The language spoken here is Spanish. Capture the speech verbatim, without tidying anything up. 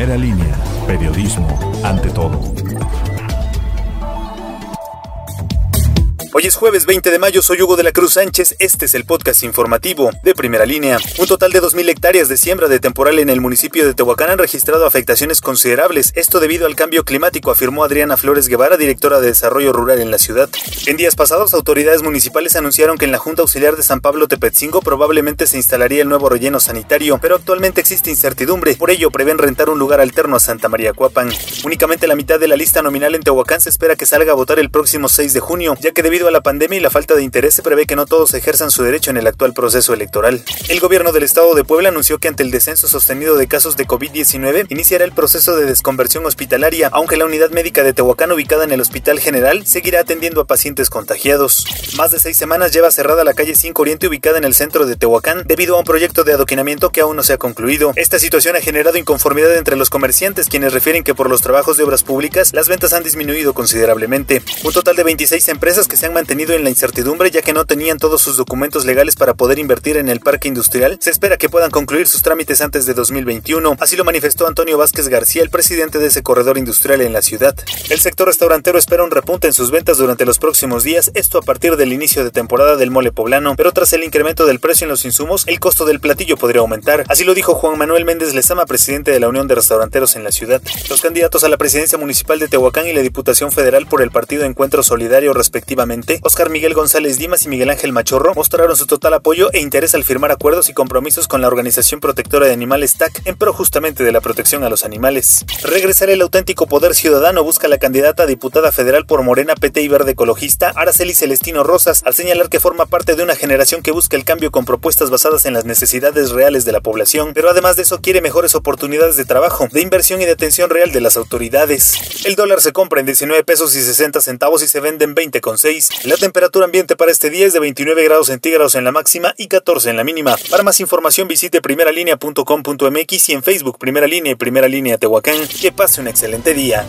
Primera línea, periodismo ante todo. Hoy es jueves veinte de mayo, soy Hugo de la Cruz Sánchez, este es el podcast informativo de Primera Línea. Un total de dos mil hectáreas de siembra de temporal en el municipio de Tehuacán han registrado afectaciones considerables, esto debido al cambio climático, afirmó Adriana Flores Guevara, directora de Desarrollo Rural en la ciudad. En días pasados, autoridades municipales anunciaron que en la Junta Auxiliar de San Pablo Tepetzingo probablemente se instalaría el nuevo relleno sanitario, pero actualmente existe incertidumbre, por ello prevén rentar un lugar alterno a Santa María Cuapan. Únicamente la mitad de la lista nominal en Tehuacán se espera que salga a votar el próximo seis de junio, ya que debido a la pandemia y la falta de interés se prevé que no todos ejerzan su derecho en el actual proceso electoral. El gobierno del estado de Puebla anunció que ante el descenso sostenido de casos de COVID diecinueve iniciará el proceso de desconversión hospitalaria, aunque la unidad médica de Tehuacán ubicada en el Hospital General seguirá atendiendo a pacientes contagiados. Más de seis semanas lleva cerrada la calle cinco Oriente ubicada en el centro de Tehuacán debido a un proyecto de adoquinamiento que aún no se ha concluido. Esta situación ha generado inconformidad entre los comerciantes, quienes refieren que por los trabajos de obras públicas las ventas han disminuido considerablemente. Un total de veintiséis empresas que se han mantenido en la incertidumbre ya que no tenían todos sus documentos legales para poder invertir en el parque industrial, se espera que puedan concluir sus trámites antes de dos mil veintiuno, así lo manifestó Antonio Vázquez García, el presidente de ese corredor industrial en la ciudad. El sector restaurantero espera un repunte en sus ventas durante los próximos días, esto a partir del inicio de temporada del mole poblano, pero tras el incremento del precio en los insumos, el costo del platillo podría aumentar, así lo dijo Juan Manuel Méndez Lezama, presidente de la Unión de Restauranteros en la ciudad. Los candidatos a la presidencia municipal de Tehuacán y la Diputación Federal por el partido Encuentro Solidario respectivamente, Oscar Miguel González Dimas y Miguel Ángel Machorro, mostraron su total apoyo e interés al firmar acuerdos y compromisos con la Organización Protectora de Animales T A C en pro justamente de la protección a los animales. Regresar el auténtico poder ciudadano, busca la candidata a diputada federal por Morena, P T y Verde Ecologista, Araceli Celestino Rosas, al señalar que forma parte de una generación que busca el cambio con propuestas basadas en las necesidades reales de la población, pero además de eso quiere mejores oportunidades de trabajo, de inversión y de atención real de las autoridades. El dólar se compra en diecinueve pesos y sesenta centavos y se vende en veinte con seis. La temperatura ambiente para este día es de veintinueve grados centígrados en la máxima y catorce en la mínima. Para más información visite primera línea punto com punto m x y en Facebook Primera Línea y Primera Línea Tehuacán. Que pase un excelente día.